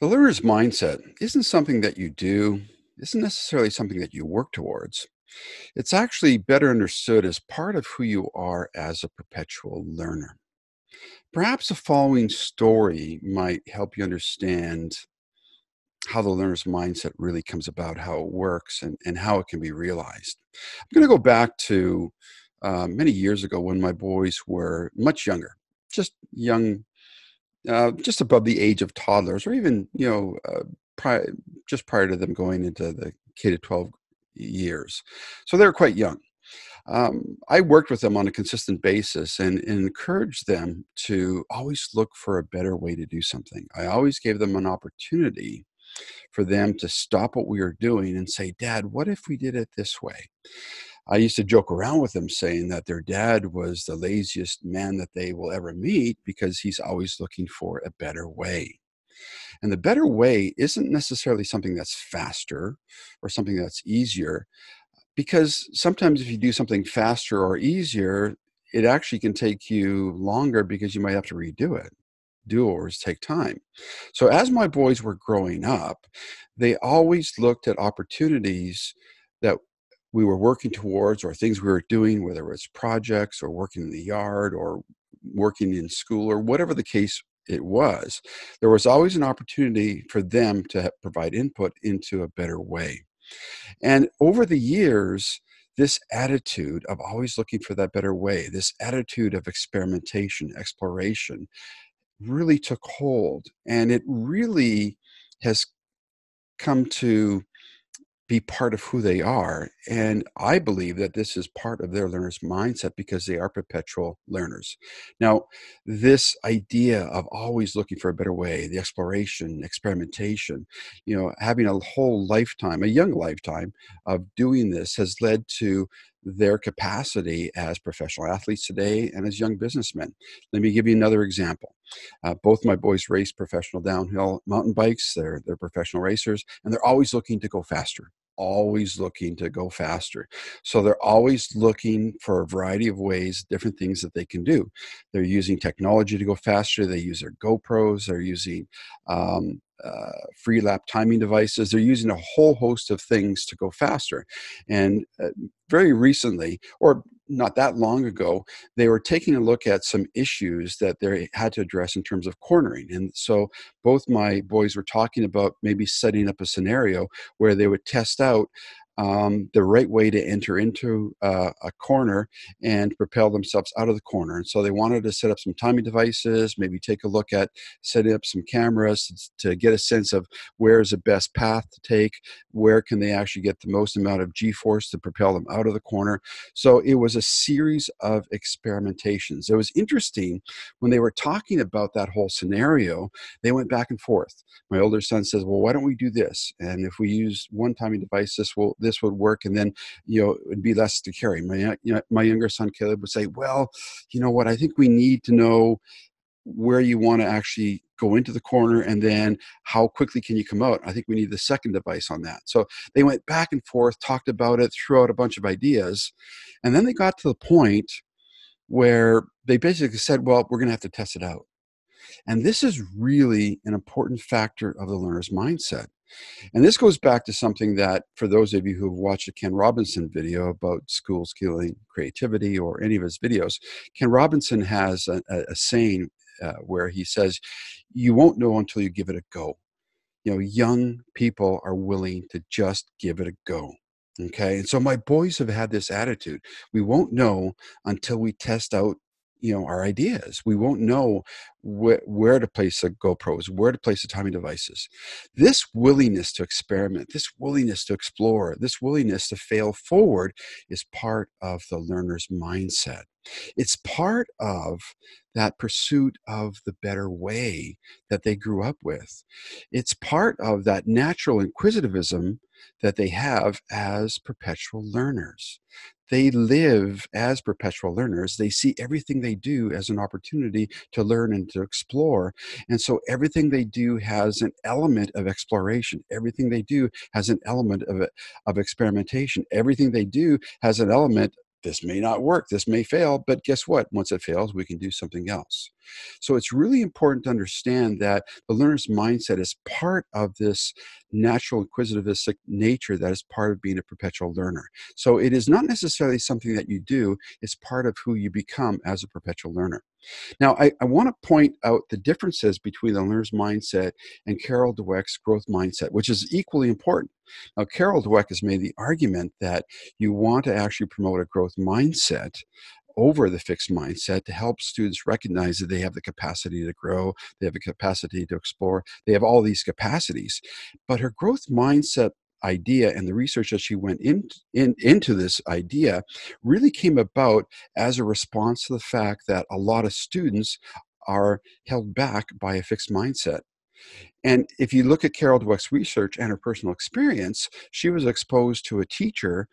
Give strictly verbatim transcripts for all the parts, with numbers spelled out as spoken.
The learner's mindset isn't something that you do, isn't necessarily something that you work towards. It's actually better understood as part of who you are as a perpetual learner. Perhaps the following story might help you understand how the learner's mindset really comes about, how it works, and, and how it can be realized. I'm going to go back to uh, many years ago when my boys were much younger, just young Uh, just above the age of toddlers, or even, you know, uh, pri just prior to them going into the K to twelve years. So they were quite young. Um, I worked with them on a consistent basis and, and encouraged them to always look for a better way to do something. I always gave them an opportunity for them to stop what we were doing and say, "Dad, what if we did it this way?" I used to joke around with them saying that their dad was the laziest man that they will ever meet because he's always looking for a better way. And the better way isn't necessarily something that's faster or something that's easier, because sometimes if you do something faster or easier, it actually can take you longer because you might have to redo it. Do-overs take time. So as my boys were growing up, they always looked at opportunities that we were working towards or things we were doing, whether it was projects or working in the yard or working in school or whatever the case it was. There was always an opportunity for them to provide input into a better way. And over the years, this attitude of always looking for that better way, this attitude of experimentation, exploration, really took hold. And it really has come to be part of who they are. And I believe that this is part of their learner's mindset because they are perpetual learners. Now, this idea of always looking for a better way, the exploration, experimentation, you know, having a whole lifetime, a young lifetime of doing this has led to their capacity as professional athletes today and as young businessmen. Let me give you another example. Uh, both my boys race professional downhill mountain bikes. They're, they're professional racers, and they're always looking to go faster, always looking to go faster. So they're always looking for a variety of ways, different things that they can do. They're using technology to go faster. They use their GoPros. They're using um, uh, free lap timing devices. They're using a whole host of things to go faster. And uh, very recently, or not that long ago, they were taking a look at some issues that they had to address in terms of cornering. And so both my boys were talking about maybe setting up a scenario where they would test out um, the right way to enter into uh, a corner and propel themselves out of the corner. And so they wanted to set up some timing devices, maybe take a look at setting up some cameras to get a sense of where is the best path to take, where can they actually get the most amount of G-force to propel them out of the corner. So it was a series of experimentations. It was interesting when they were talking about that whole scenario, they went back and forth. My older son says, "Well, why don't we do this? And if we use one timing device, this will, this This would work, and then, you know, it would be less to carry." My, you know, my younger son Caleb would say, "Well, you know what? I think we need to know where you want to actually go into the corner, and then how quickly can you come out? I think we need the second device on that." So they went back and forth, talked about it, threw out a bunch of ideas, and then they got to the point where they basically said, "Well, we're going to have to test it out." And this is really an important factor of the learner's mindset. And this goes back to something that, for those of you who have watched a Ken Robinson video about schools killing creativity or any of his videos, Ken Robinson has a, a saying uh, where he says, "You won't know until you give it a go." You know, young people are willing to just give it a go. Okay. And so my boys have had this attitude. We won't know until we test out, you know, our ideas. We won't know wh where to place the GoPros, where to place the timing devices. This willingness to experiment, this willingness to explore, this willingness to fail forward is part of the learner's mindset. It's part of that pursuit of the better way that they grew up with. It's part of that natural inquisitivism that they have as perpetual learners. They live as perpetual learners. They see everything they do as an opportunity to learn and to explore. And so everything they do has an element of exploration. Everything they do has an element of, of experimentation. Everything they do has an element This may not work. This may fail. But guess what? Once it fails, we can do something else. So it's really important to understand that the learner's mindset is part of this natural inquisitivistic nature that is part of being a perpetual learner. So it is not necessarily something that you do. It's part of who you become as a perpetual learner. Now, I, I want to point out the differences between the learner's mindset and Carol Dweck's growth mindset, which is equally important. Now, Carol Dweck has made the argument that you want to actually promote a growth mindset over the fixed mindset to help students recognize that they have the capacity to grow, they have a capacity to explore, they have all these capacities. But her growth mindset idea and the research that she went in, in, into this idea really came about as a response to the fact that a lot of students are held back by a fixed mindset. And if you look at Carol Dweck's research and her personal experience, she was exposed to a teacher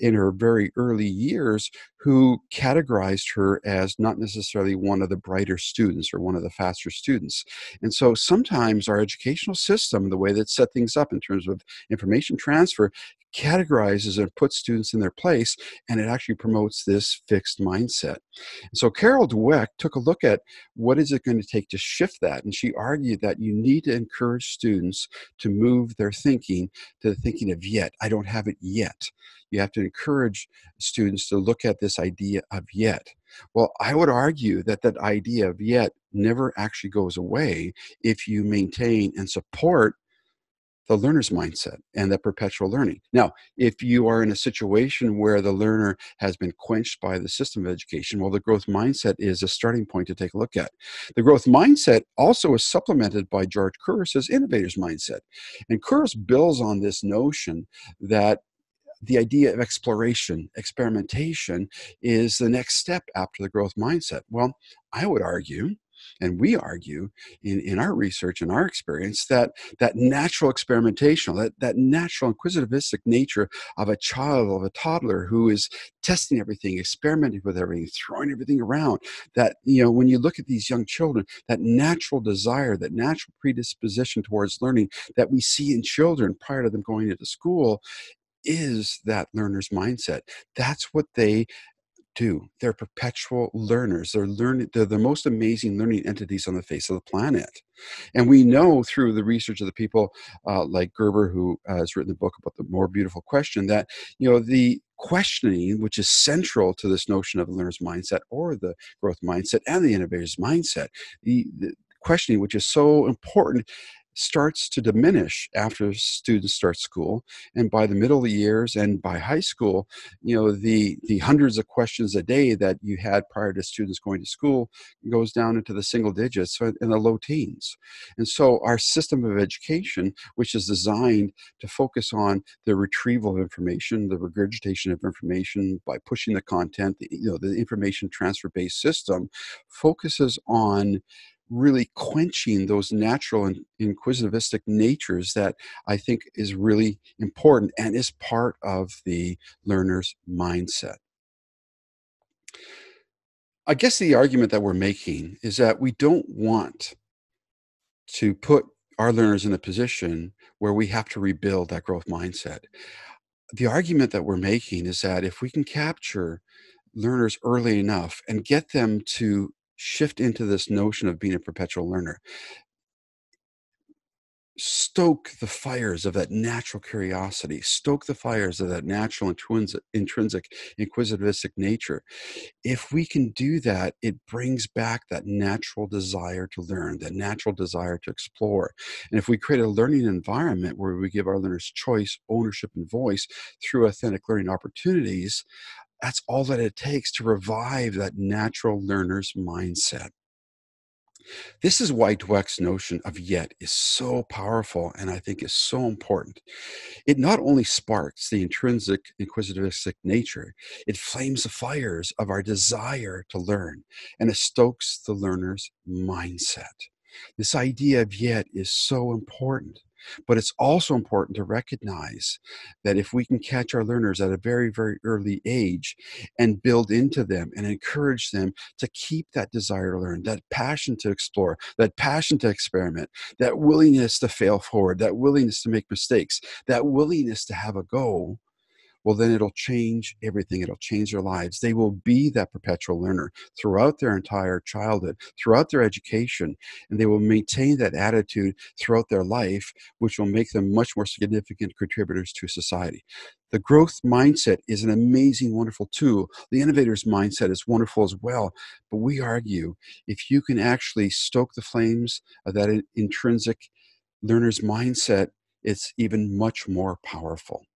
in her very early years who categorized her as not necessarily one of the brighter students or one of the faster students. And so sometimes our educational system, the way that set things up in terms of information transfer, categorizes and puts students in their place, and it actually promotes this fixed mindset. And so Carol Dweck took a look at what is it going to take to shift that, and she argued that you need to encourage students to move their thinking to the thinking of yet. I don't have it yet. You have to encourage students to look at this idea of yet. Well, I would argue that that idea of yet never actually goes away if you maintain and support the learner's mindset and that perpetual learning. Now, if you are in a situation where the learner has been quenched by the system of education, well, the growth mindset is a starting point to take a look at. The growth mindset also is supplemented by George Kuris's innovator's mindset. And Kuris builds on this notion that the idea of exploration, experimentation, is the next step after the growth mindset. Well, I would argue, and we argue in, in our research and our experience, that that natural experimentation, that, that natural inquisitivistic nature of a child, of a toddler who is testing everything, experimenting with everything, throwing everything around, that, you know, when you look at these young children, that natural desire, that natural predisposition towards learning that we see in children prior to them going into school is that learner's mindset. That's what they do. They're perpetual learners. They're learning. They're the most amazing learning entities on the face of the planet. And we know through the research of the people uh, like Gerber, who uh, has written the book about the more beautiful question, that, you know, the questioning, which is central to this notion of the learner's mindset or the growth mindset and the innovator's mindset, the, the questioning, which is so important, starts to diminish after students start school. And by the middle years and by high school, you know, the, the hundreds of questions a day that you had prior to students going to school goes down into the single digits, so in the low teens. And so our system of education, which is designed to focus on the retrieval of information, the regurgitation of information by pushing the content, the, you know, the information transfer-based system, focuses on really quenching those natural and inquisitivistic natures that I think is really important and is part of the learner's mindset. I guess the argument that we're making is that we don't want to put our learners in a position where we have to rebuild that growth mindset. The argument that we're making is that if we can capture learners early enough and get them to shift into this notion of being a perpetual learner, stoke the fires of that natural curiosity, stoke the fires of that natural intrinsic inquisitivistic nature. If we can do that, it brings back that natural desire to learn, that natural desire to explore. And if we create a learning environment where we give our learners choice, ownership, and voice through authentic learning opportunities, that's all that it takes to revive that natural learner's mindset. This is why Dweck's notion of yet is so powerful and I think is so important. It not only sparks the intrinsic inquisitivistic nature, it flames the fires of our desire to learn, and it stokes the learner's mindset. This idea of yet is so important. But it's also important to recognize that if we can catch our learners at a very, very early age and build into them and encourage them to keep that desire to learn, that passion to explore, that passion to experiment, that willingness to fail forward, that willingness to make mistakes, that willingness to have a go, well, then it'll change everything. It'll change their lives. They will be that perpetual learner throughout their entire childhood, throughout their education, and they will maintain that attitude throughout their life, which will make them much more significant contributors to society. The growth mindset is an amazing, wonderful tool. The innovator's mindset is wonderful as well. But we argue if you can actually stoke the flames of that intrinsic learner's mindset, it's even much more powerful.